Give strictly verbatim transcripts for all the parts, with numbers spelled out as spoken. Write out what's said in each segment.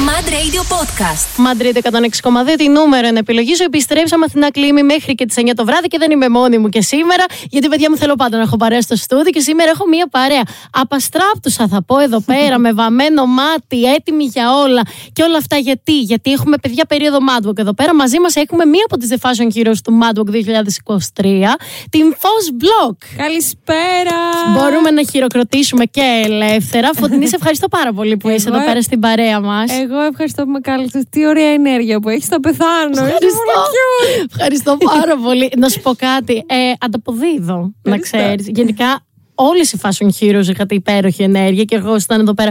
Mad Radio Podcast. Mad Radio εκατόν έξι κόμμα δύο, τη νούμερο εν επιλογή σου. Επιστρέψαμε Αθηνά Κλίμη μέχρι και τις εννιά το βράδυ και δεν είμαι μόνη μου και σήμερα. Γιατί, παιδιά μου, θέλω πάντα να έχω παρέα στο στούδιο και σήμερα έχω μία παρέα. Απαστράπτουσα, θα πω εδώ πέρα, με βαμμένο μάτι, έτοιμη για όλα. Και όλα αυτά γιατί, γιατί έχουμε παιδιά περίοδο Madwalk εδώ πέρα. Μαζί μας έχουμε μία από τις The Fashion Heroes του Madwalk είκοσι είκοσι τρία, την Fosbloque. Καλησπέρα. Μπορούμε να χειροκροτήσουμε και ελεύθερα. Φωτεινή, σε ευχαριστώ πάρα πολύ που είσαι εδώ πέρα στην παρέα μας. Εγώ ευχαριστώ που με κάλεσες. Τι ωραία ενέργεια που έχεις, θα πεθάνω. Ευχαριστώ. Ευχαριστώ πάρα πολύ. Να σου πω κάτι. Ε, ανταποδίδω, να ξέρεις. Γενικά, όλες οι Fashion Heroes είχατε υπέροχη ενέργεια και εγώ ήσταν εδώ πέρα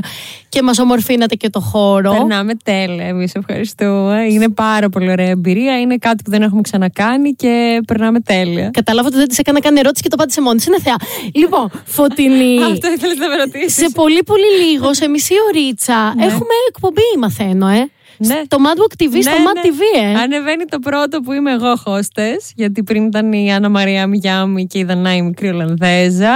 και μας ομορφύνατε και το χώρο. Περνάμε τέλεια, εμείς ευχαριστούμε. Είναι πάρα πολύ ωραία εμπειρία. Είναι κάτι που δεν έχουμε ξανακάνει και περνάμε τέλεια. Καταλάβω ότι δεν της έκανα καν ερώτηση και το πάτησε μόνη. Είναι θεά. Λοιπόν, Φωτεινή. Αυτό ήθελες να με ρωτήσεις. Σε πολύ πολύ λίγο, σε μισή ωρίτσα, ναι. Έχουμε εκπομπή, μαθαίνω, ε. Ναι. Το Madwalk τι βι, ναι, στο Mad τι βι, ναι. ε. Ανεβαίνει το πρώτο που είμαι εγώ hostess, γιατί πριν ήταν η Άννα Μαρία Μιγιάμι και η Δανάη η μικρή Ολλανδέζα.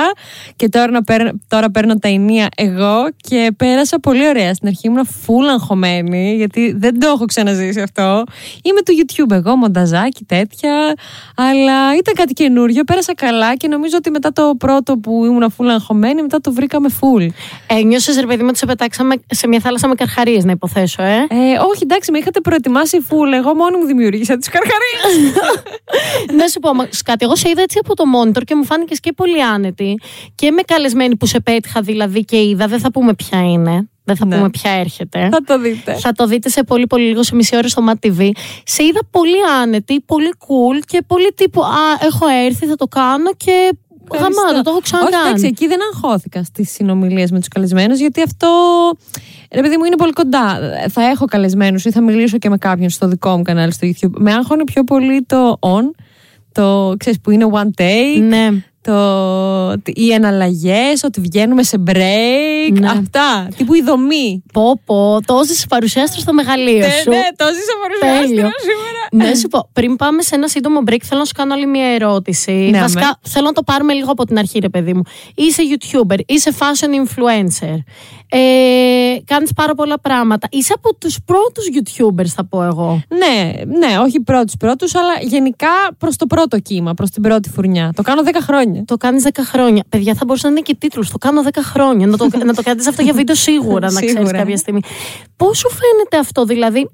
Και τώρα, να παίρ, τώρα παίρνω τα ενία εγώ και πέρασα πολύ ωραία. Στην αρχή ήμουν full αγχωμένη, γιατί δεν το έχω ξαναζήσει αυτό. Είμαι του YouTube εγώ, μονταζάκι, τέτοια. Αλλά ήταν κάτι καινούριο, πέρασα καλά και νομίζω ότι μετά το πρώτο που ήμουν full αγχωμένη, μετά το βρήκαμε full. Ε, νιώσες, ρε παιδί μου, ότι σε πετάξαμε σε μια θάλασσα με καρχαρίες, να υποθέσω, ε. ε όχι, εντάξει, με είχατε προετοιμάσει φουλ. Εγώ μόνη μου δημιούργησα τις καρχαρίες. Να σου πω κάτι. Εγώ σε είδα έτσι από το monitor και μου φάνηκες και πολύ άνετη. Και με καλεσμένη που σε πέτυχα δηλαδή και είδα. Δεν θα πούμε ποια είναι. Δεν θα ναι. πούμε ποια έρχεται. Θα το δείτε. Θα το δείτε σε πολύ πολύ λίγο, σε μισή ώρα στο Mad τι βι. Σε είδα πολύ άνετη, πολύ cool και πολύ τύπου α, έχω έρθει, θα το κάνω και. Γαμάτο, το έχω ξανακάνει. Όχι, εντάξει, εκεί δεν αγχώθηκα στις συνομιλίες με τους καλεσμένους, γιατί αυτό, ρε παιδί μου, είναι πολύ κοντά. Θα έχω καλεσμένους ή θα μιλήσω και με κάποιον στο δικό μου κανάλι στο YouTube. Με άγχωνε πιο πολύ το on, το ξέρεις που είναι one take. Ναι. Το... οι εναλλαγές, ότι βγαίνουμε σε break, ναι. αυτά, τύπου η δομή. Πω πω, το ζήσε παρουσιάστρο στο μεγαλείο σου. Ναι, ναι, το ζήσε παρουσιάστρο σήμερα. Ναι, σου πω, πριν πάμε σε ένα σύντομο break θέλω να σου κάνω άλλη μια ερώτηση. Ναι, βασικά, θέλω να το πάρουμε λίγο από την αρχή, ρε παιδί μου. Είσαι YouTuber, είσαι fashion influencer, ε, κάνεις πάρα πολλά πράγματα. Είσαι από τους πρώτους YouTubers, θα πω εγώ. Ναι, ναι, όχι πρώτους πρώτους, αλλά γενικά προς το πρώτο κύμα, προς την πρώτη φουρνιά. Το κάνω δέκα χρόνια. Το κάνεις δέκα χρόνια. Παιδιά, θα μπορούσε να είναι και τίτλους. Το κάνω δέκα χρόνια. Να το, να το κρατήσεις αυτό για βίντεο σίγουρα, να ξέρεις κάποια στιγμή. Πώς σου φαίνεται αυτό, δηλαδή,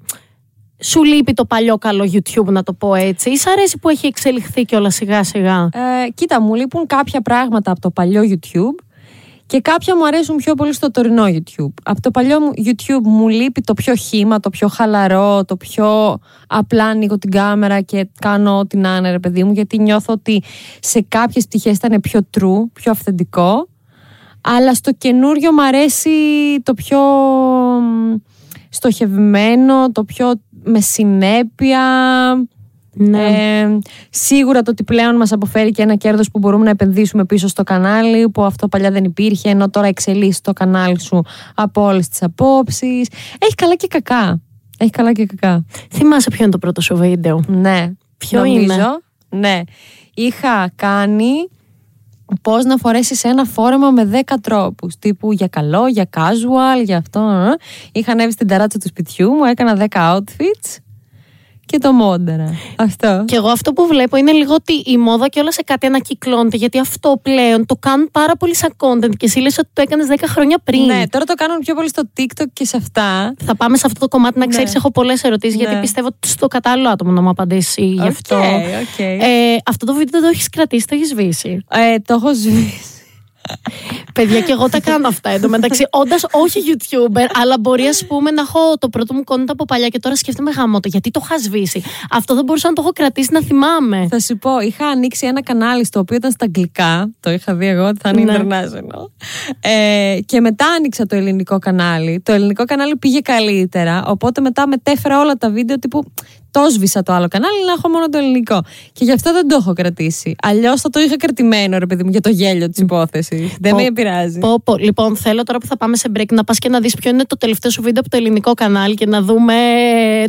σου λείπει το παλιό καλό YouTube, να το πω έτσι, ή σ' αρέσει που έχει εξελιχθεί και όλα σιγά σιγά? Ε, κοίτα, μου λείπουν κάποια πράγματα από το παλιό YouTube και κάποια μου αρέσουν πιο πολύ στο τωρινό YouTube. Από το παλιό YouTube μου λείπει το πιο χύμα, το πιο χαλαρό, το πιο απλά ανοίγω την κάμερα και κάνω ό,τι να είναι, ρε παιδί μου, γιατί νιώθω ότι σε κάποιες πτυχές ήταν πιο true, πιο αυθεντικό, αλλά στο καινούριο μου αρέσει το πιο στοχευμένο, το πιο με συνέπεια. Ναι. Ε, σίγουρα το ότι πλέον μας αποφέρει και ένα κέρδος που μπορούμε να επενδύσουμε πίσω στο κανάλι, που αυτό παλιά δεν υπήρχε, ενώ τώρα εξελίσσει το κανάλι σου από όλες τις απόψεις. Έχει καλά και κακά. Έχει καλά και κακά. Θυμάσαι ποιο είναι το πρώτο σου βίντεο? Ναι. Ποιο νομίζω, είναι? Ναι. Είχα κάνει πώς να φορέσεις ένα φόρεμα με δέκα τρόπους. Τύπου για καλό, για casual, για αυτό. Είχα ανέβει στην ταράτσα του σπιτιού μου, έκανα δέκα outfits. Και το μόντερα. Αυτό. Και εγώ αυτό που βλέπω είναι λίγο ότι η μόδα και όλα σε κάτι ανακυκλώνεται. Γιατί αυτό πλέον το κάνουν πάρα πολύ σαν content. Και εσύ λες ότι το έκανες δέκα χρόνια πριν. Ναι, τώρα το κάνουν πιο πολύ στο TikTok και σε αυτά. Θα πάμε σε αυτό το κομμάτι, να ξέρεις. Ναι. Έχω πολλές ερωτήσεις, ναι. γιατί πιστεύω ότι στο κατάλληλο άτομο να μου απαντήσει γι' αυτό. Okay, okay. Ε, αυτό το βίντεο δεν το έχεις κρατήσει, το έχεις σβήσει? Ε, το έχω σβήσει. Παιδιά, και εγώ τα κάνω αυτά εντωμεταξύ. Όντας όχι YouTuber, αλλά μπορεί, ας πούμε, να έχω το πρώτο μου κόντα από παλιά και τώρα σκέφτομαι γαμώτο. Γιατί το είχα σβήσει? Αυτό δεν μπορούσα να το έχω κρατήσει, να θυμάμαι. Θα σου πω, είχα ανοίξει ένα κανάλι στο οποίο ήταν στα αγγλικά. Το είχα δει εγώ, θα είναι international. Ε, και μετά άνοιξα το ελληνικό κανάλι. Το ελληνικό κανάλι πήγε καλύτερα. Οπότε μετά μετέφερα όλα τα βίντεο τύπου το σβήσα το άλλο κανάλι να έχω μόνο το ελληνικό. Και γι' αυτό δεν το έχω κρατήσει. Αλλιώς θα το είχα κρατημένο, ρε παιδί μου, για το γέλιο της υπόθεσης. Δεν με πειράζει. Πω, πω. Λοιπόν, θέλω τώρα που θα πάμε σε break να πας και να δεις ποιο είναι το τελευταίο σου βίντεο από το ελληνικό κανάλι και να δούμε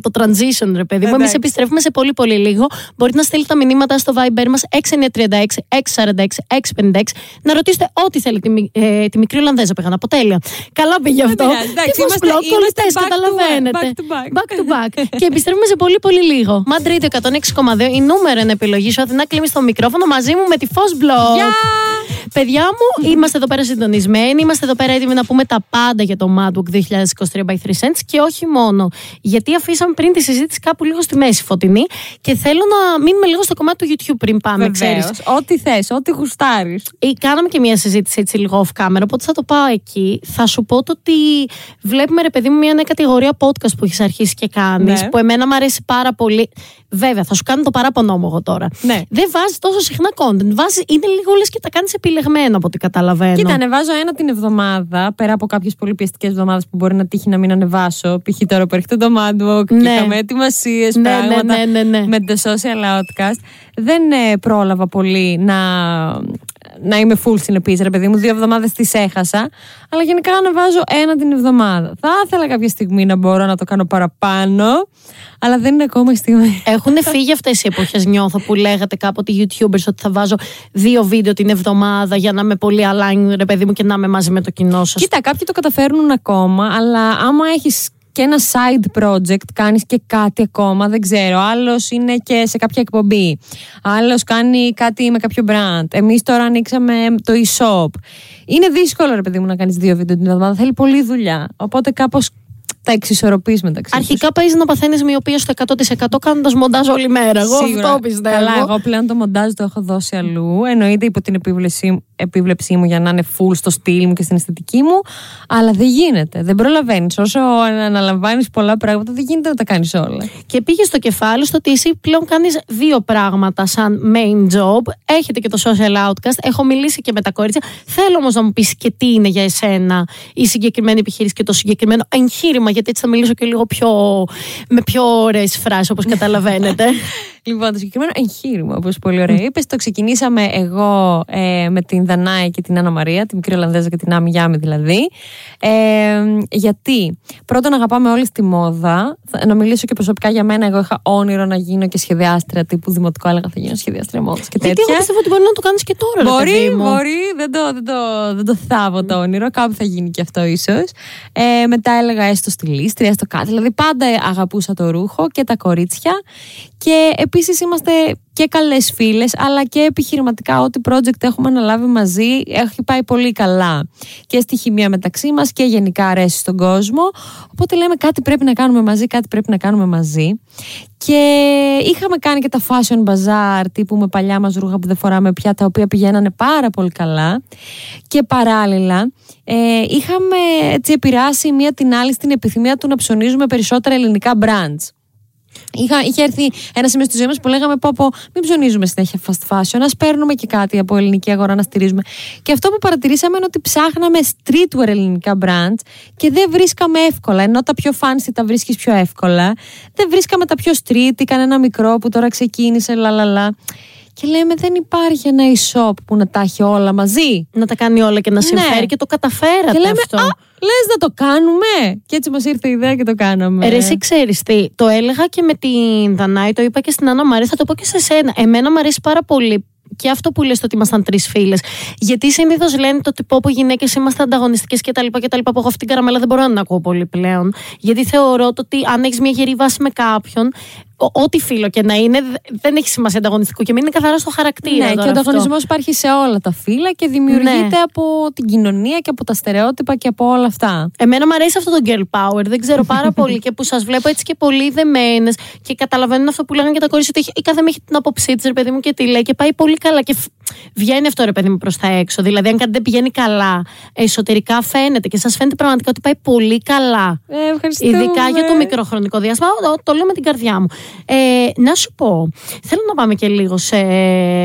το transition, ρε παιδί μου. Εμείς επιστρέφουμε σε πολύ πολύ λίγο. Μπορείτε να στείλετε τα μηνύματα στο Viber μας έξι εννιά τρία έξι, έξι τέσσερα έξι, έξι πέντε έξι. Να ρωτήσετε ό,τι θέλει. Τη, ε, τη μικρή Ολλανδέζα πήγαν από τέλεια. Καλά πήγε αυτό. Τι Fosbloque, κολλητές, καταλαβαίνετε. Back to back. Και επιστρέφουμε σε πολύ πολύ λίγο. Mad Radio εκατόν έξι κόμμα δύο, η νούμερο είναι επιλογή σου. Αθηνά Κλίμη στο μικρόφωνο μαζί μου με τη Fosbloque. Yeah. Παιδιά μου, είμαστε εδώ πέρα συντονισμένοι, είμαστε εδώ πέρα έτοιμοι να πούμε τα πάντα για το Madwalk είκοσι είκοσι τρία by θρι Cents και όχι μόνο. Γιατί αφήσαμε πριν τη συζήτηση κάπου λίγο στη μέση, Φωτεινή, και θέλω να μείνουμε λίγο στο κομμάτι του YouTube πριν πάμε. Ξέρεις. Ό,τι θες, ό,τι γουστάρεις. Κάναμε και μια συζήτηση έτσι λίγο off camera, οπότε θα το πάω εκεί. Θα σου πω το ότι βλέπουμε, ρε παιδί μου, μια νέα κατηγορία podcast που έχεις αρχίσει και κάνεις, ναι. Που εμένα μου αρέσει πάρα πολύ. Βέβαια, θα σου κάνω το παράπονο μου εγώ τώρα. Ναι. Δεν βάζεις τόσο συχνά content. Βάζεις, είναι λίγο λες και τα κάνεις επιλεγμένα από ό,τι καταλαβαίνω. Κοίτα, ανεβάζω ένα την εβδομάδα, πέρα από κάποιες πολύ πιεστικές εβδομάδες που μπορεί να τύχει να μην ανεβάσω. Π.χ. τώρα που έρχεται το Madwalk, ναι. Και είχαμε ετοιμασίες, ναι, πράγματα, ναι, ναι, ναι, ναι. Με το social outcast. Δεν ε, πρόλαβα πολύ να. Να είμαι full συνεπής, ρε παιδί μου. Δύο εβδομάδες τις έχασα. Αλλά γενικά αναβάζω ένα την εβδομάδα. Θα ήθελα κάποια στιγμή να μπορώ να το κάνω παραπάνω, αλλά δεν είναι ακόμα η στιγμή. Έχουν φύγει αυτές οι εποχές, νιώθω, που λέγατε κάποτε οι YouTubers ότι θα βάζω δύο βίντεο την εβδομάδα για να είμαι πολύ αλάνι, ρε παιδί μου, και να είμαι μαζί με το κοινό σας. Κοίτα, κάποιοι το καταφέρνουν ακόμα, αλλά άμα έχεις και ένα side project, κάνεις και κάτι ακόμα, δεν ξέρω. Άλλος είναι και σε κάποια εκπομπή. Άλλος κάνει κάτι με κάποιο brand. Εμείς τώρα ανοίξαμε το e-shop. Είναι δύσκολο, ρε παιδί μου, να κάνεις δύο βίντεο την εβδομάδα. Θέλει πολλή δουλειά. Οπότε κάπως τα εξισορροπείς μεταξύ. Αρχικά παίζει να παθαίνεις μοιοπία στο εκατό τοις εκατό κάνοντας μοντάζ όλη μέρα. Εγώ αυτό πιστεύω. Καλά, εγώ πλέον το μοντάζ το έχω δώσει αλλού. Εννοείται υπό την επίβλεψή μου για να είναι full στο στυλ μου και στην αισθητική μου. Αλλά δεν γίνεται. Δεν προλαβαίνεις. Όσο αναλαμβάνεις πολλά πράγματα, δεν γίνεται να τα κάνεις όλα. Και πήγε στο κεφάλι στο ότι εσύ πλέον κάνεις δύο πράγματα σαν main job. Έχετε και το social outcast. Έχω μιλήσει και με τα κόριτσια. Θέλω όμως να μου πεις και τι είναι για εσένα η συγκεκριμένη επιχείρηση και το συγκεκριμένο εγχείρημα. Γιατί έτσι θα μιλήσω και λίγο πιο, με πιο ωραίες φράσεις, όπως καταλαβαίνετε. Λοιπόν, το συγκεκριμένο εγχείρημα, όπως πολύ ωραία είπες, το ξεκινήσαμε εγώ ε, με την Danae και την Άννα Μαρία, την μικρή Ολλανδέζα και την Άμι Γιάμι δηλαδή. Ε, γιατί πρώτον αγαπάμε όλη τη μόδα. Θα, να μιλήσω και προσωπικά για μένα, εγώ είχα όνειρο να γίνω και σχεδιάστρια τύπου δημοτικό, αλλά θα γίνω σχεδιάστρια μόδας και τέτοια. Γιατί εγώ πιστεύω ότι μπορεί να το κάνεις και τώρα. Μπορεί, μπορεί. Δεν το, δεν το, δεν το θάβω το όνειρο. Κάπου θα γίνει και αυτό ίσως. Ε, μετά έλεγα έστω στη λίστρια, έστω κάτι. Δηλαδή πάντα αγαπούσα το ρούχο και τα κορίτσια. Και επίσης είμαστε και καλές φίλες, αλλά και επιχειρηματικά ό,τι project έχουμε αναλάβει μαζί έχει πάει πολύ καλά. Και στη χημεία μεταξύ μας και γενικά αρέσει στον κόσμο. Οπότε λέμε κάτι πρέπει να κάνουμε μαζί, κάτι πρέπει να κάνουμε μαζί. Και είχαμε κάνει και τα fashion bazaar τύπου με παλιά μας ρούχα που δεν φοράμε πια, τα οποία πηγαίνανε πάρα πολύ καλά. Και παράλληλα ε, είχαμε έτσι επηρεάσει μία την άλλη στην επιθυμία του να ψωνίζουμε περισσότερα ελληνικά brands. Είχα, είχε έρθει ένα σημείο στη ζωή μας που λέγαμε πω, πω, μην ψωνίζουμε συνέχεια fast fashion, ας παίρνουμε και κάτι από ελληνική αγορά να στηρίζουμε. Και αυτό που παρατηρήσαμε είναι ότι ψάχναμε streetwear ελληνικά brands και δεν βρίσκαμε εύκολα, ενώ τα πιο fancy τα βρίσκεις πιο εύκολα. Δεν βρίσκαμε τα πιο street ή κανένα μικρό που τώρα ξεκίνησε λαλαλα. Και λέμε δεν υπάρχει ένα e-shop που να τα έχει όλα μαζί. Να τα κάνει όλα και να συμφέρει, ναι. Και το καταφέρατε και λέμε, αυτό. Α, λες να το κάνουμε. Και έτσι μας ήρθε η ιδέα και το κάναμε. Ρε εσύ ξέρεις τι, το έλεγα και με την Danae, το είπα και στην Άννα Μαρία, θα το πω και σε σένα. Εμένα μου αρέσει πάρα πολύ και αυτό που λες το ότι ήμασταν τρεις φίλες. Γιατί συνήθως λένε το τυπό που γυναίκες είμαστε ανταγωνιστικές κτλ. Κτλ. Που έχω αυτή την καραμέλα δεν μπορώ να την ακούω πολύ πλέον. Γιατί θεωρώ το ότι αν έχεις μια γερή βάση με κάποιον, ό,τι φίλο και να είναι, δεν έχει σημασία ανταγωνιστικό και μην είναι καθαρά στο χαρακτήρα. Ναι, και ο ανταγωνισμός υπάρχει σε όλα τα φύλλα και δημιουργείται, ναι, από την κοινωνία και από τα στερεότυπα και από όλα αυτά. Εμένα μου αρέσει αυτό το girl power, δεν ξέρω πάρα πολύ και που σας βλέπω έτσι και πολύ δεμένες και καταλαβαίνουν αυτό που λέγανε και τα κορίτσια ότι η κάθε μία έχει την άποψή της, ρε παιδί μου, και τι λέει και πάει πολύ καλά και βγαίνει αυτό, ρε παιδί μου, προς τα έξω. Δηλαδή, αν κάτι δεν πηγαίνει καλά, εσωτερικά φαίνεται και σας φαίνεται πραγματικά ότι πάει πολύ καλά. Ε, ειδικά για το μικροχρονικό διάστημα, το λέω με την καρδιά μου. Ε, να σου πω, θέλω να πάμε και λίγο σε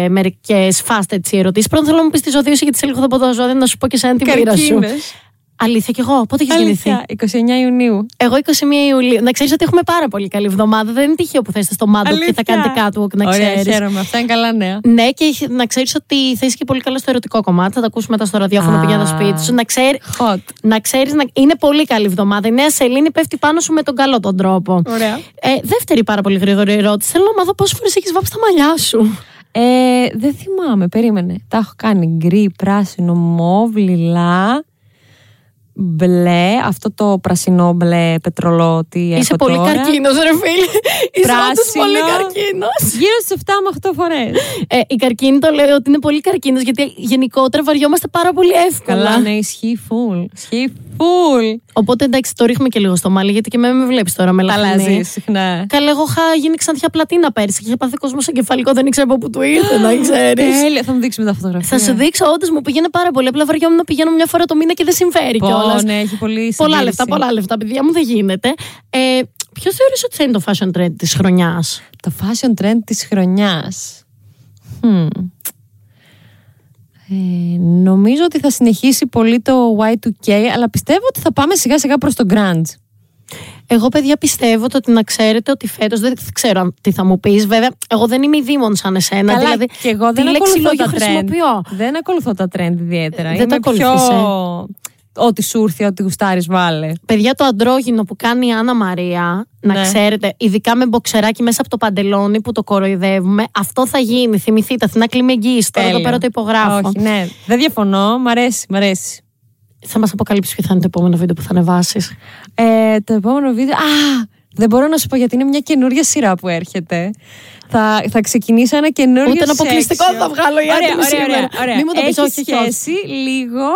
μερικές fast ερωτήσεις. Πρώτον θέλω να μου πεις τη ζωή σου, γιατί σε λίγο θα πω τα ζώδια να σου πω και σε έναν την πείρα σου. Αλήθεια κι εγώ. Πότε έχεις γεννηθεί? είκοσι εννέα Ιουνίου. Εγώ είκοσι μία Ιουλίου. Να ξέρεις ότι έχουμε πάρα πολύ καλή εβδομάδα. Δεν είναι τυχαίο που θα είστε στο Madwalk και θα κάνετε catwalk, να ξέρεις. Ωραία, χαίρομαι. Αυτά είναι καλά νέα. Ναι, και να ξέρεις ότι θα είσαι και πολύ καλά στο ερωτικό κομμάτι. Θα τα ακούσουμε μετά στο ραδιόφωνο, ah. πηγαίνω στο σπίτι σου. Να ξέρεις. Να ξέρεις. Να... Είναι πολύ καλή εβδομάδα. Η νέα σελήνη πέφτει πάνω σου με τον καλό τον τρόπο. Ωραία. Ε, δεύτερη πάρα πολύ γρήγορη ερώτηση. Θέλω να δω πόσες φορές έχεις βάψει τα μαλλιά σου. Ε, δεν θυμάμαι, περίμενε. Τα έχω κάνει γκρι, πράσινο, μοβ, λιλά, μπλε, αυτό το πρασινό μπλε πετρολό. Τι Είσαι πολύ καρκίνος, ρε φίλε. Είσαι όντως πολύ καρκίνος. Γύρω στις εφτά με οκτώ φορές. Ε, η καρκίνη το λέω ότι είναι πολύ καρκίνος, γιατί γενικότερα βαριόμαστε πάρα πολύ εύκολα. Καλά, ναι, ισχύει φουλ. Ισχύει φουλ. Οπότε εντάξει, το ρίχνουμε και λίγο στο μάλι, γιατί και με, με βλέπεις τώρα με λαχνή. Αλλάζει συχνά. Καλά, εγώ είχα γίνει ξανθιά πλατίνα πέρσι και είχε πάθει κόσμο εγκεφαλικό, δεν ήξερα από πού του ήρθε, να ξέρεις. Τέλεια, θα μου δείξει μετά φωτογραφία. Θα σου δείξω, όντως μου πήγαινε πάρα πολύ. Απλά βαριόμουν να πηγαίνω μια φορά το μήνα και δεν συμφέρει κιόλα. Oh, ναι, έχει πολύ πολλά λεφτά, πολλά λεφτά, παιδιά μου, δεν γίνεται. Ε, ποιος θεωρείς ότι θα είναι το fashion trend της χρονιάς? Το fashion trend της χρονιάς. Hmm. Ε, νομίζω ότι θα συνεχίσει πολύ το γουάι του κέι, αλλά πιστεύω ότι θα πάμε σιγά σιγά προς το grunge. Εγώ, παιδιά, πιστεύω ότι να ξέρετε ότι φέτος, δεν ξέρω τι θα μου πεις, βέβαια. Εγώ δεν είμαι η δήμον σαν εσένα. Καλά, δηλαδή, και εγώ δεν ακολουθώ τα trend. Δεν ακολουθώ τα trend ιδιαίτερα. Δεν τα πιο... Ό,τι σου ήρθε, ό,τι γουστάρεις, βάλε. Παιδιά, το αντρόγινο που κάνει η Άννα Μαρία, ναι, να ξέρετε, ειδικά με μποξεράκι μέσα από το παντελόνι που το κοροϊδεύουμε, αυτό θα γίνει. Θυμηθείτε, Αθηνά Κλίμη εγγύηση. Τώρα εδώ πέρα το υπογράφω. Όχι, ναι. Δεν διαφωνώ. Μ' αρέσει, μ' αρέσει. Θα μας αποκαλύψεις ποιο θα είναι το επόμενο βίντεο που θα ανεβάσεις. Ε, το επόμενο βίντεο. Α! Δεν μπορώ να σου πω γιατί είναι μια καινούρια σειρά που έρχεται. Θα, θα ξεκινήσω ένα καινούριο. Ούτε ένα αποκλειστικό θα βγάλω η Άννα σήμερα. Μην μου το πεις, όχι, σχέση λίγο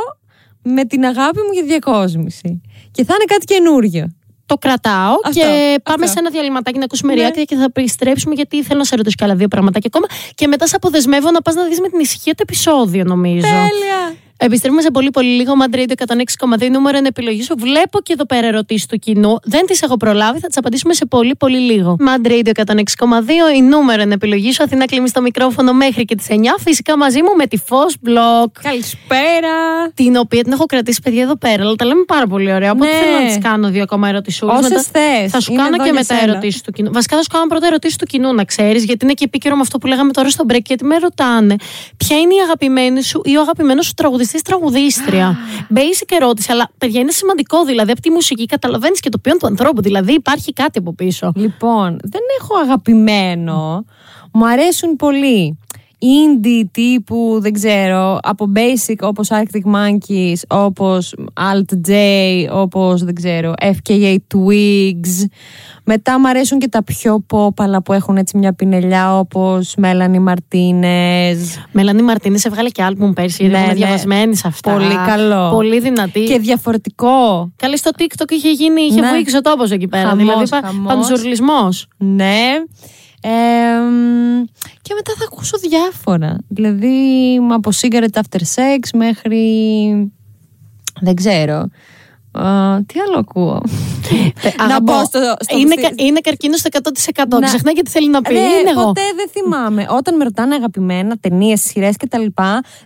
με την αγάπη μου για διακόσμηση. Και θα είναι κάτι καινούργιο. Το κρατάω αυτό, και πάμε αυτό. σε ένα διαλυματάκι να ακούσουμε, ναι, ριάκια και θα επιστρέψουμε, γιατί θέλω να σε ρωτήσω κι άλλα δύο πραγματάκια ακόμα. Και μετά σε αποδεσμεύω να πας να δεις με την ησυχία το επεισόδιο, νομίζω. Τέλεια! Επιστρέφουμε σε πολύ πολύ λίγο. Mad Radio εκατόν έξι κόμμα δύο, νούμερο είναι επιλογή σου. Βλέπω και εδώ πέρα ερωτήσεις του κοινού. Δεν τις έχω προλάβει, θα τις απαντήσουμε σε πολύ πολύ λίγο. Mad Radio εκατόν έξι κόμμα δύο, η νούμερο είναι επιλογή σου. Αθηνά Κλίμη στο μικρόφωνο μέχρι και τις εννιά. Φυσικά μαζί μου με τη Fosbloque. Καλησπέρα. Την οποία την έχω κρατήσει, παιδιά, εδώ πέρα, αλλά τα λέμε πάρα πολύ ωραία. Οπότε, ναι, θέλω να τις κάνω δύο ακόμα ερωτησούλες. Όσες θες. Θα σου κάνω και μετά ερωτήσεις του κοινού. Βασικά θα σου κάνω πρώτα ερωτήσεις του κοινού, να ξέρεις, γιατί είναι και επίκαιρο με αυτό που λέγαμε τώρα στο break, γιατί με ρωτάνε ποια είναι η αγαπημένη σου ή ο αγαπημένος σου τραγουδιστής. Τη τραγουδίστρια. Basic ερώτηση, αλλά παιδιά είναι σημαντικό, δηλαδή από τη μουσική καταλαβαίνεις και το ποιόν του ανθρώπου, δηλαδή υπάρχει κάτι από πίσω. Λοιπόν, δεν έχω αγαπημένο. Μου αρέσουν πολύ indie τύπου, δεν ξέρω, από basic όπως Arctic Monkeys, όπως Alt J, όπως δεν ξέρω, εφ κέι έι Twigs. Μετά μου αρέσουν και τα πιο pop, αλλά που έχουν έτσι μια πινελιά, όπως Melanie Martinez. Melanie Martinez έβγαλε και άλμπουμ πέρσι, ναι, ναι, διαβασμένη σε αυτά. Πολύ καλό. Πολύ δυνατή. Και διαφορετικό. Καλή στο TikTok είχε γίνει, είχε, ναι, βγει ξετόπος εκεί πέρα. Χαμός, δηλαδή παντζουρλισμός. Ναι. Ε, και μετά θα ακούσω διάφορα. Δηλαδή από cigarette after sex μέχρι, δεν ξέρω, Uh, τι άλλο ακούω? Να μπω στο, στο είναι, κα, είναι καρκίνο στο εκατό τοις εκατό. Να... Ξεχνά γιατί θέλει να πει. Ρε, είναι ποτέ εγώ. Δεν θυμάμαι. Όταν με ρωτάνε αγαπημένα, ταινίες, σειρές κτλ.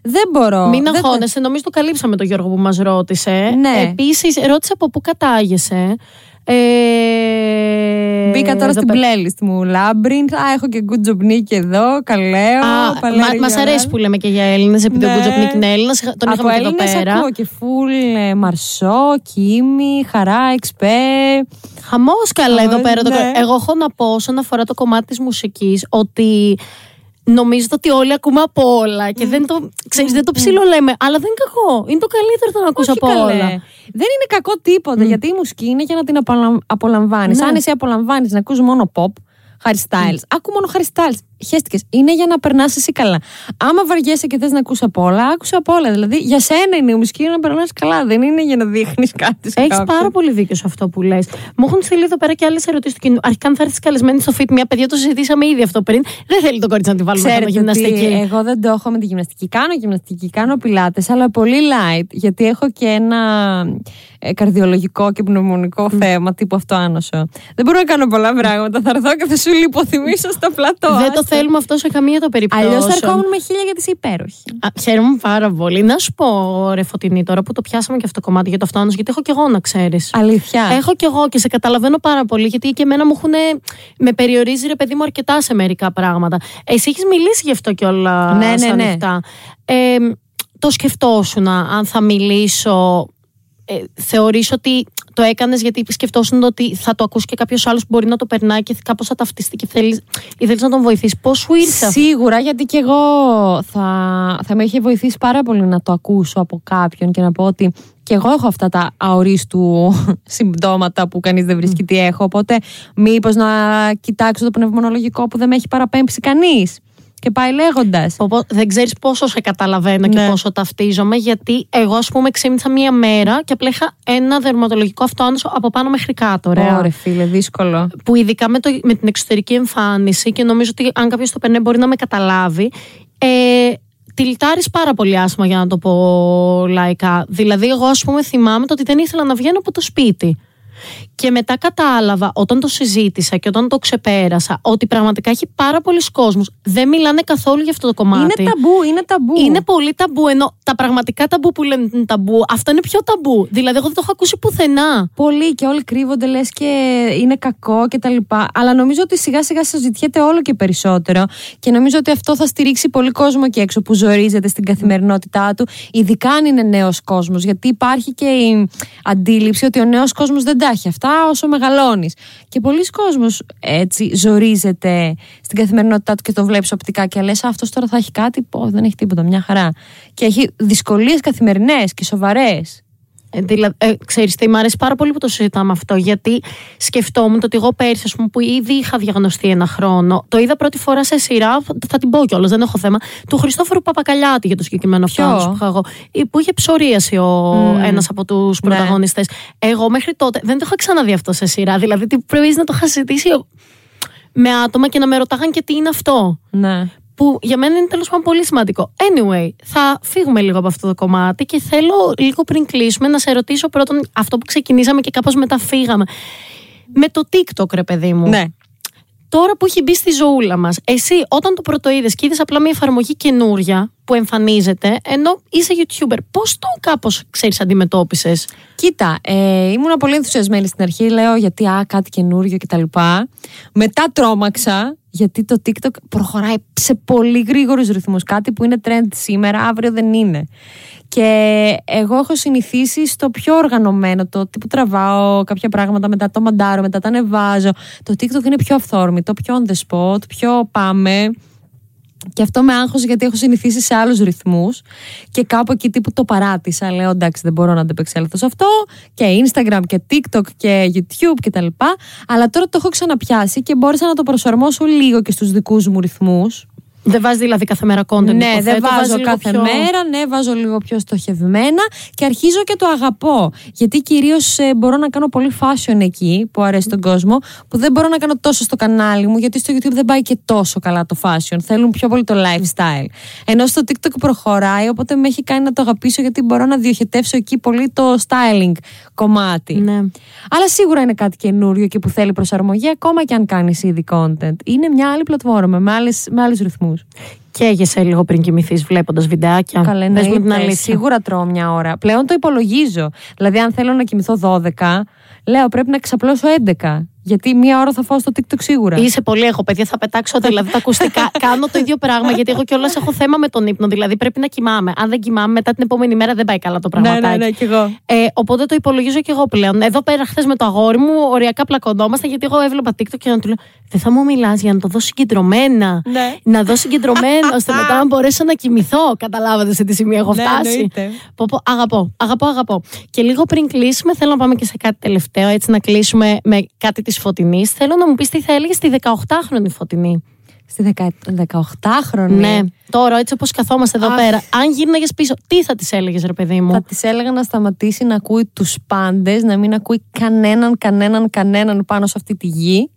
Δεν μπορώ. Μην αγχώνεσαι. Δεν... Νομίζω το καλύψαμε τον Γιώργο που μας ρώτησε. Ναι. Επίσης, ρώτησε από πού κατάγεσαι. Ε... Μπήκα τώρα στην playlist μου. Λάμπρινθ. Α, έχω και Γκουτζομπνίκη εδώ. Καλέο. Μας αρέσει που λέμε και για Έλληνες, επειδή ο Γκουτζομπνίκη είναι Έλληνας. Τον είχαμε και εδώ πέρα. Ακούω και φουλ Μαρσό, Κίμη, Χαρά, Εξπέ. Χαμός, καλά εδώ πέρα. Εγώ έχω να πω όσον αφορά το κομμάτι της μουσικής ότι νομίζω ότι όλοι ακούμε από όλα και δεν το, ξέρεις, δεν το ψηλό λέμε, αλλά δεν είναι κακό. Είναι το καλύτερο το να ακούς από καλέ. όλα. Δεν είναι κακό τίποτα, mm. γιατί η μουσική είναι για να την απολαμβάνεις. Ναι. Αν εσύ απολαμβάνεις να ακούς μόνο pop, Harry Styles, mm. άκου μόνο Harry Styles, χέστηκες, είναι για να περνάς εσύ καλά. Άμα βαριέσαι και θες να ακούς από όλα, άκουσα από όλα. Δηλαδή για σένα είναι η μουσική για να περνάς καλά, δεν είναι για να δείχνεις κάτι. Έχεις πάρα πολύ δίκιο σε αυτό που λες. Μου έχουν στείλει εδώ πέρα και άλλες ερωτήσεις του κοινού. Αρχικά, αν θα έρθεις καλεσμένη στο fit, μια παιδιά το συζητήσαμε ήδη αυτό πριν. Δεν θέλει το κορίτσι να τη βάλουμε από γυμναστική. Εγώ δεν το έχω με τη γυμναστική. Κάνω γυμναστική, κάνω πιλάτες, αλλά πολύ light, γιατί έχω και ένα καρδιολογικό και πνευμονικό mm. θέμα τύπου αυτοάνωσο. Δεν μπορώ να κάνω πολλά πράγματα. Θα έρθω και θα σου λιποθυμίσω στα πλατό. Δεν το θέλουμε αυτό σε καμία το περίπτωση. Αλλιώς θα ερχόμουν με χίλια γιατί είσαι υπέροχη. Α, χαίρομαι πάρα πολύ. Να σου πω, ρε Φωτεινή, τώρα που το πιάσαμε και αυτό το κομμάτι για το φτάνος, γιατί έχω κι εγώ να ξέρεις. Αλήθεια. Έχω κι εγώ και σε καταλαβαίνω πάρα πολύ, γιατί και εμένα μου έχουν. Με περιορίζει, ρε παιδί μου, αρκετά σε μερικά πράγματα. Εσύ έχεις μιλήσει γι' αυτό κιόλα. Ναι, ναι, ναι. Ε, το σκεφτόσουν, αν θα μιλήσω. Ε, θεωρείς ότι το έκανες γιατί σκεφτόσουν ότι θα το ακούσει και κάποιος άλλος που μπορεί να το περνάει και κάπως θα ταυτιστεί και θέλεις, ή θέλεις να τον βοηθήσεις. Πώς σου ήρθε? Σίγουρα, γιατί και εγώ θα, θα με είχε βοηθήσει πάρα πολύ να το ακούσω από κάποιον και να πω ότι και εγώ έχω αυτά τα αορίστου συμπτώματα που κανείς δεν βρίσκει mm. τι έχω. Οπότε μήπως να κοιτάξω το πνευμονολογικό που δεν με έχει παραπέμψει κανείς. Και πάει λέγοντας. Δεν ξέρεις πόσο σε καταλαβαίνω, ναι, και πόσο ταυτίζομαι, γιατί εγώ, ας πούμε, ξύπνησα μία μέρα και απλά είχα ένα δερματολογικό αυτοάνωσο από πάνω μέχρι κάτω. Ωραία, oh, φίλε, δύσκολο. Που ειδικά με, το, με την εξωτερική εμφάνιση, και νομίζω ότι αν κάποιος το περνάει μπορεί να με καταλάβει. Ε, Τιλτάρεις πάρα πολύ άσχημα, για να το πω λαϊκά. Δηλαδή, εγώ, ας πούμε, θυμάμαι το ότι δεν ήθελα να βγαίνω από το σπίτι. Και μετά κατάλαβα, όταν το συζήτησα και όταν το ξεπέρασα, ότι πραγματικά έχει πάρα πολλούς κόσμους. Δεν μιλάνε καθόλου για αυτό το κομμάτι. Είναι ταμπού, είναι ταμπού. Είναι πολύ ταμπού. Ενώ τα πραγματικά ταμπού που λένε είναι ταμπού, αυτά είναι πιο ταμπού. Δηλαδή, εγώ δεν το έχω ακούσει πουθενά. Πολλοί και όλοι κρύβονται, λες και είναι κακό κτλ. Αλλά νομίζω ότι σιγά σιγά συζητιέται όλο και περισσότερο. Και νομίζω ότι αυτό θα στηρίξει πολύ κόσμο εκεί έξω που ζορίζεται στην καθημερινότητά του. Ειδικά αν είναι νέος κόσμος. Γιατί υπάρχει και η αντίληψη ότι ο νέος κόσμος δεν τα έχει αυτά όσο μεγαλώνεις. Και πολλοί κόσμος έτσι ζορίζεται στην καθημερινότητά του και το βλέπεις οπτικά και λες, αυτός τώρα θα έχει κάτι, πω, δεν έχει τίποτα, μια χαρά. Και έχει δυσκολίες καθημερινές και σοβαρές. Ε, δηλα... ε, ξέρεις τι, μου αρέσει πάρα πολύ που το συζητάμε αυτό, γιατί σκεφτόμουν το ότι εγώ πέρυσι, ας πούμε, που ήδη είχα διαγνωστεί ένα χρόνο, το είδα πρώτη φορά σε σειρά, θα την πω κιόλας, δεν έχω θέμα, του Χριστόφορου Παπακαλιάτη για το συγκεκριμένο αυτό που είχα εγώ, που είχε ψωρίαση ο mm. ένας από τους πρωταγωνιστές. Ναι. Εγώ μέχρι τότε δεν το είχα ξαναδεί αυτό σε σειρά, δηλαδή τι πρέπει να το είχα συζητήσει με άτομα και να με ρωτάγαν και τι είναι αυτό. Ναι. Που για μένα είναι τέλος πάντων πολύ σημαντικό. Anyway, θα φύγουμε λίγο από αυτό το κομμάτι και θέλω λίγο πριν κλείσουμε να σε ρωτήσω πρώτον αυτό που ξεκινήσαμε και κάπως μετά φύγαμε. Με το TikTok, ρε παιδί μου. Ναι. Τώρα που έχει μπει στη ζωούλα μας, εσύ όταν το πρωτοείδες και είδες απλά μια εφαρμογή καινούρια που εμφανίζεται, ενώ είσαι YouTuber, πώς το κάπως, ξέρεις, αντιμετώπισες? Κοίτα, ε, ήμουνα πολύ ενθουσιασμένη στην αρχή, λέω γιατί α, κάτι καινούριο κτλ. Μετά τρόμαξα, γιατί το TikTok προχωράει σε πολύ γρήγορους ρυθμούς, κάτι που είναι trend σήμερα, αύριο δεν είναι. Και εγώ έχω συνηθίσει στο πιο οργανωμένο, το τύπου τραβάω κάποια πράγματα, μετά το μαντάρω, μετά τα ανεβάζω. Το TikTok είναι πιο αυθόρμητο, πιο on the spot, πιο πάμε. Και αυτό με άγχωσε, γιατί έχω συνηθίσει σε άλλους ρυθμούς. Και κάπου εκεί τύπου το παράτησα. Λέω εντάξει, δεν μπορώ να αντεπεξέλθω σε αυτό. Και Instagram και TikTok και YouTube και τα λοιπά. Αλλά τώρα το έχω ξαναπιάσει και μπόρεσα να το προσαρμόσω λίγο και στους δικούς μου ρυθμούς. Δεν βάζει δηλαδή κάθε μέρα content. Ναι, υποθέτω, δεν βάζω, βάζω κάθε πιο... μέρα. Ναι, βάζω λίγο πιο στοχευμένα. Και αρχίζω και το αγαπώ. Γιατί κυρίως ε, μπορώ να κάνω πολύ fashion εκεί που αρέσει τον κόσμο, που δεν μπορώ να κάνω τόσο στο κανάλι μου, γιατί στο YouTube δεν πάει και τόσο καλά το fashion. Θέλουν πιο πολύ το lifestyle. Ενώ στο TikTok προχωράει, οπότε με έχει κάνει να το αγαπήσω, γιατί μπορώ να διοχετεύσω εκεί πολύ το styling κομμάτι. Ναι. Αλλά σίγουρα είναι κάτι καινούριο και που θέλει προσαρμογή, ακόμα και αν κάνεις ήδη content. Είναι μια άλλη πλατφόρμα με, με άλλους ρυθμούς. Και έγεσαι λίγο πριν κοιμηθείς βλέποντας βιντεάκια. Καλέ, ναι, ναι, σίγουρα τρώω μια ώρα. Πλέον το υπολογίζω. Δηλαδή, αν θέλω να κοιμηθώ δώδεκα, λέω πρέπει να ξαπλώσω έντεκα. Γιατί μία ώρα θα φάω στο TikTok σίγουρα. Είσαι πολύ, έχω παιδιά, θα πετάξω δηλαδή τα ακουστικά. Κάνω το ίδιο πράγμα, γιατί εγώ κιόλας έχω θέμα με τον ύπνο. Δηλαδή πρέπει να κοιμάμαι. Αν δεν κοιμάμαι, μετά την επόμενη μέρα δεν πάει καλά το πραγματάκι. Ναι, ναι, ναι, κι εγώ. Ε, οπότε το υπολογίζω κι εγώ πλέον. Εδώ πέρα, χθες με το αγόρι μου, οριακά πλακωνόμαστε, γιατί εγώ έβλεπα TikTok και να του λέω: δεν θα μου μιλάς για να το δω συγκεντρωμένα. Ναι. Να δω συγκεντρωμένα, ώστε μετά να μπορέσω να κοιμηθώ. Καταλάβατε σε τι σημείο έχω φτάσει. Ναι, Ποπο, αγαπώ, αγαπώ, αγαπώ. Και λίγο πριν κλείσουμε, θέλω να πάμε και σε κάτι τελευταίο, έτσι να κλείσουμε με κάτι τη Φωτεινής. Θέλω να μου πεις τι θα έλεγες στη δεκαοκτάχρονη Φωτεινή. Στη δεκαοκτάχρονη. Ναι, τώρα έτσι όπως καθόμαστε εδώ Αχ. πέρα. Αν γύρναγες πίσω, τι θα της έλεγες, ρε παιδί μου? Θα της έλεγα να σταματήσει να ακούει τους πάντες, να μην ακούει κανέναν, κανέναν, κανέναν πάνω σε αυτή τη γη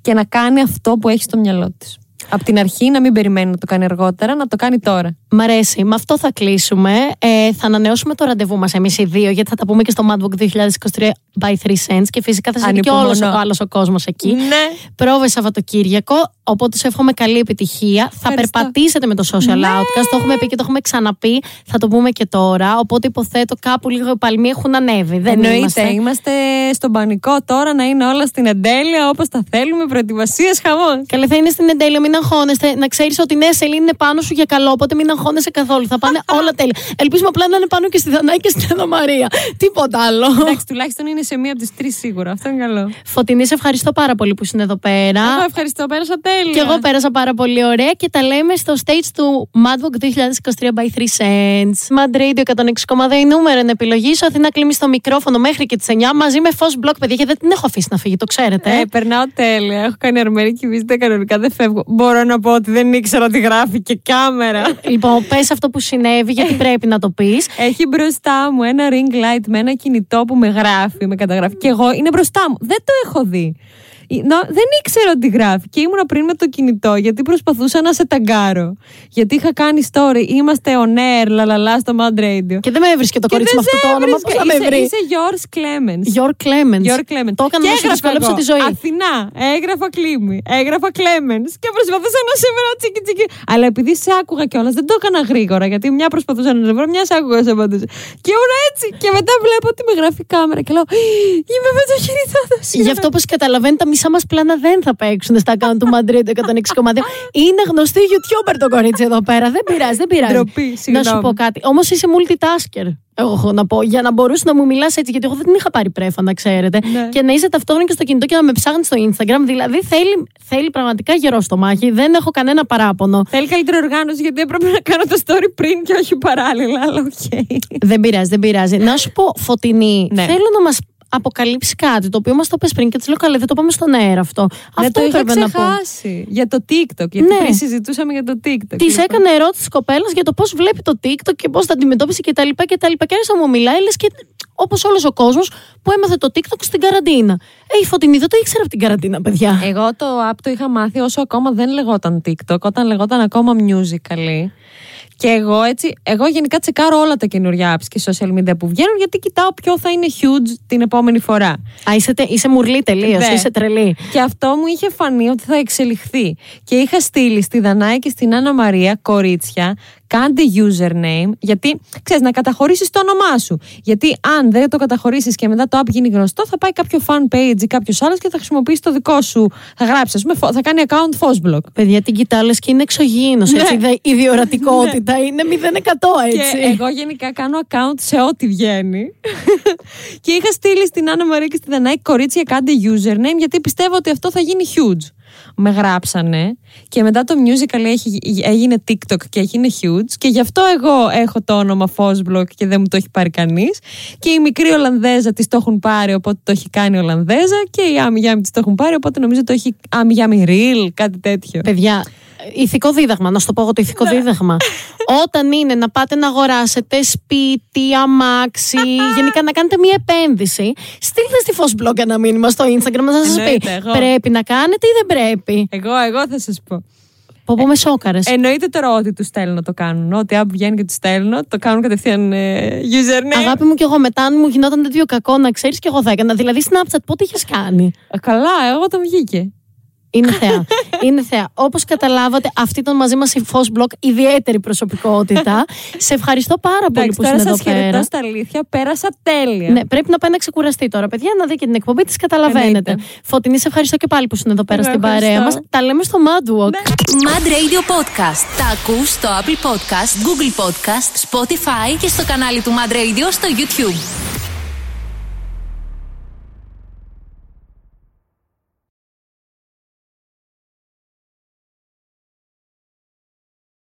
και να κάνει αυτό που έχει στο μυαλό της. Απ' την αρχή, να μην περιμένει να το κάνει αργότερα, να το κάνει τώρα. Μ' αρέσει. Με αυτό θα κλείσουμε. Ε, θα ανανεώσουμε το ραντεβού μας εμείς οι δύο, γιατί θα τα πούμε και στο Madwalk είκοσι είκοσι τρία by θρι Cents και φυσικά θα είναι και όλος ο άλλος ο κόσμος εκεί. Ναι. Πρόβες Σαββατοκύριακο. Οπότε σου εύχομαι καλή επιτυχία. Ευχαριστώ. Θα περπατήσετε με το social ναι. outcast. Το έχουμε πει και το έχουμε ξαναπεί. Θα το πούμε και τώρα. Οπότε υποθέτω κάπου λίγο οι παλμοί έχουν ανέβει. Δεν εννοείται. Είμαστε. είμαστε στον πανικό τώρα να είναι όλα στην εντέλεια όπως τα θέλουμε. Προετοιμασίες, χαμός. Καλή θα είναι στην εντέλεια. Μην αγχώνεστε. Να ξέρεις ότι η νέα σελήνη είναι πάνω σου για καλό. Οπότε μην αγχώνεσαι καθόλου. Θα πάνε όλα τέλεια. Ελπίζουμε απλά να είναι πάνω και στη Δανάη και στην Αννα Μαρία. Τίποτα άλλο. Εντάξει, τουλάχιστον είναι σε μία από τις τρεις σίγουρα. Αυτό είναι καλό. Φωτεινή, σε ευχαριστώ πάρα πολύ που είσαι εδώ πέρα. Εγώ ευχαριστώ. Πέρασα τέλεια. Και εγώ πέρασα πάρα πολύ ωραία και τα λέμε στο stage του Madwalk είκοσι είκοσι τρία by θρι Cents. Mad Radio εκατόν έξι κόμμα δύο νούμερο είναι επιλογή. Σου Αθηνά Κλίμη στο μικρόφωνο μέχρι και τις εννιά μαζί με Fosbloque, παιδιά, και δεν την έχω αφήσει να φύγει, το ξέρετε. Ε, περνάω τέλεια. Έχω κάνει αρμερική βίζα, κανονικά δεν φεύγω. Μπορώ να πω ότι δεν ήξερα τι γράφει και κάμερα. Λοιπόν, πες αυτό που συνέβη, γιατί πρέπει να το πεις. Έχει μπροστά μου ένα ring light με ένα κινητό που με γράφει, με καταγράφει. Και εγώ είναι μπροστά μου. Δεν το έχω δει. No, δεν ήξερα τι γράφει και ήμουνα πριν με το κινητό γιατί προσπαθούσα να σε ταγκάρω. Γιατί είχα κάνει story, είμαστε on air, λαλαλά στο Mad Radio. Και δεν με έβρισκε το κορίτσι με αυτό το όνομα. Πώς θα με βρει? Είσαι Γιώργος Κλέμενς. Γιώργος Κλέμενς. Το έκανα να σου δυσκολέψω τη ζωή. Αθηνά, έγραφα Κλίμη, έγραφα Κλέμενς και προσπαθούσα να σε βρω τσίκι τσίκι. Αλλά επειδή σε άκουγα κιόλας, δεν το έκανα γρήγορα γιατί μια προσπαθούσα να σε βρω, μια σε άκουγα σε απαντούσα. Και ήμουνα έτσι. Και μετά βλέπω ότι με γράφει κάμερα και λέω είμαι με το χειριτό. Γι' αυτό όπως καταλαβαίνετε, σαν μας πλάνα δεν θα παίξουν στα account του Mad Radio εκατόν έξι κόμμα δύο. Είναι γνωστή YouTuber το κορίτσι εδώ πέρα. Δεν πειράζει, δεν πειράζει. Ντροπή, να σου πω κάτι. Όμως είσαι multitasker. Εγώ έχω να πω, για να μπορούσε να μου μιλάς έτσι, γιατί εγώ δεν την είχα πάρει πρέφα, να ξέρετε. Ναι. Και να είσαι ταυτόχρονα και στο κινητό και να με ψάχνεις στο Instagram. Δηλαδή θέλει, θέλει πραγματικά γερό στο μάχη. Δεν έχω κανένα παράπονο. Θέλει καλύτερη οργάνωση, γιατί έπρεπε να κάνω το story πριν και όχι παράλληλα. Αλλά οκ. Okay. Δεν πειράζει, δεν πειράζει. Να σου πω, Φωτεινή, ναι. θέλω να μας αποκαλύψει κάτι το οποίο μας το πες πριν και της λέω καλά, δεν το πάμε στον αέρα αυτό. Ναι, αυτό το είχα ξεχάσει. Για το TikTok. Γιατί ναι. πριν συζητούσαμε για το TikTok. Της έκανε ερώτηση της κοπέλας για το πώς βλέπει το TikTok και πώς τα αντιμετώπισε κτλ. Και άρχισα να μου μιλάει, λες και όπως όλος ο κόσμος που έμαθε το TikTok στην καραντίνα. Ε, η Φωτεινή δεν το ήξερα από την καραντίνα, παιδιά. Εγώ το app το είχα μάθει όσο ακόμα δεν λεγόταν TikTok, όταν λεγόταν ακόμα musically. Και εγώ έτσι, εγώ γενικά τσεκάρω όλα τα καινούργια apps και social media που βγαίνουν, γιατί κοιτάω ποιο θα είναι huge την επόμενη φορά. Α, είσαι, είσαι μουρλή τελείως, είσαι τρελή. Και αυτό μου είχε φανεί ότι θα εξελιχθεί. Και είχα στείλει στη Δανάη και στην Άννα Μαρία, κορίτσια, κάντε username, γιατί ξέρεις να καταχωρήσεις το όνομά σου. Γιατί αν δεν το καταχωρήσεις και μετά το app γίνει γνωστό, θα πάει κάποιο fan page ή κάποιος άλλος και θα χρησιμοποιήσει το δικό σου. Θα γράψει, θα κάνει account Fosbloque. Παιδιά, την κοιτάλες και είναι εξωγήινος. Ναι. Έτσι, η διορατικότητα είναι μηδέν εκατό έτσι. Και εγώ γενικά κάνω account σε ό,τι βγαίνει. Και είχα στείλει στην Άννα Μαρία και στην Δανάη, κορίτσια, κάντε username, γιατί πιστεύω ότι αυτό θα γίνει huge. Με γράψανε και μετά το musical έχει, έγινε TikTok και έγινε huge και γι' αυτό εγώ έχω το όνομα Fosbloque και δεν μου το έχει πάρει κανείς και η μικρή Ολλανδέζα της το έχουν πάρει, οπότε το έχει κάνει Ολλανδέζα και η Άμι Γιάμι της το έχουν πάρει, οπότε νομίζω το έχει Άμι Γιάμι Real, κάτι τέτοιο. Παιδιά, ηθικό δίδαγμα, να σου το πω εγώ το ηθικό δίδαγμα. Όταν είναι να πάτε να αγοράσετε σπίτι, αμάξι, γενικά να κάνετε μία επένδυση, στείλτε στη Fosbloque ένα μήνυμα στο Instagram να σας πει πρέπει να κάνετε ή δεν πρέπει. Εγώ, εγώ θα σας πω. Πω πω με σόκαρες. Εννοείται τώρα ότι τους στέλνω το κάνουν. Ό,τι app βγαίνει και τους στέλνω, το κάνουν κατευθείαν ε, username. Αγάπη μου, και εγώ μετά, αν μου γινόταν τέτοιο κακό, να ξέρεις και εγώ θα έκανα. Δηλαδή, Snapchat, πότε είχες κάνει? Καλά, εγώ όταν βγήκε. Είναι θεά. Είναι θεά. Όπως καταλάβατε, αυτή ήταν μαζί μας η Fosbloque, ιδιαίτερη προσωπικότητα. Σε ευχαριστώ πάρα πολύ που ήσουν εδώ πέρα. Τώρα σας χαιρετώ στα αλήθεια. Πέρασα τέλεια. Ναι, πρέπει να πάει να ξεκουραστεί τώρα, παιδιά, να δει και την εκπομπή της. Καταλαβαίνετε. Φωτεινή, σε ευχαριστώ και πάλι που ήσουν εδώ πέρα στην παρέα μας. Τα λέμε στο Madwalk. Mad Radio Podcast. Τα ακούς στο Apple Podcast, Google Podcast, Spotify και στο κανάλι του Mad Radio στο YouTube.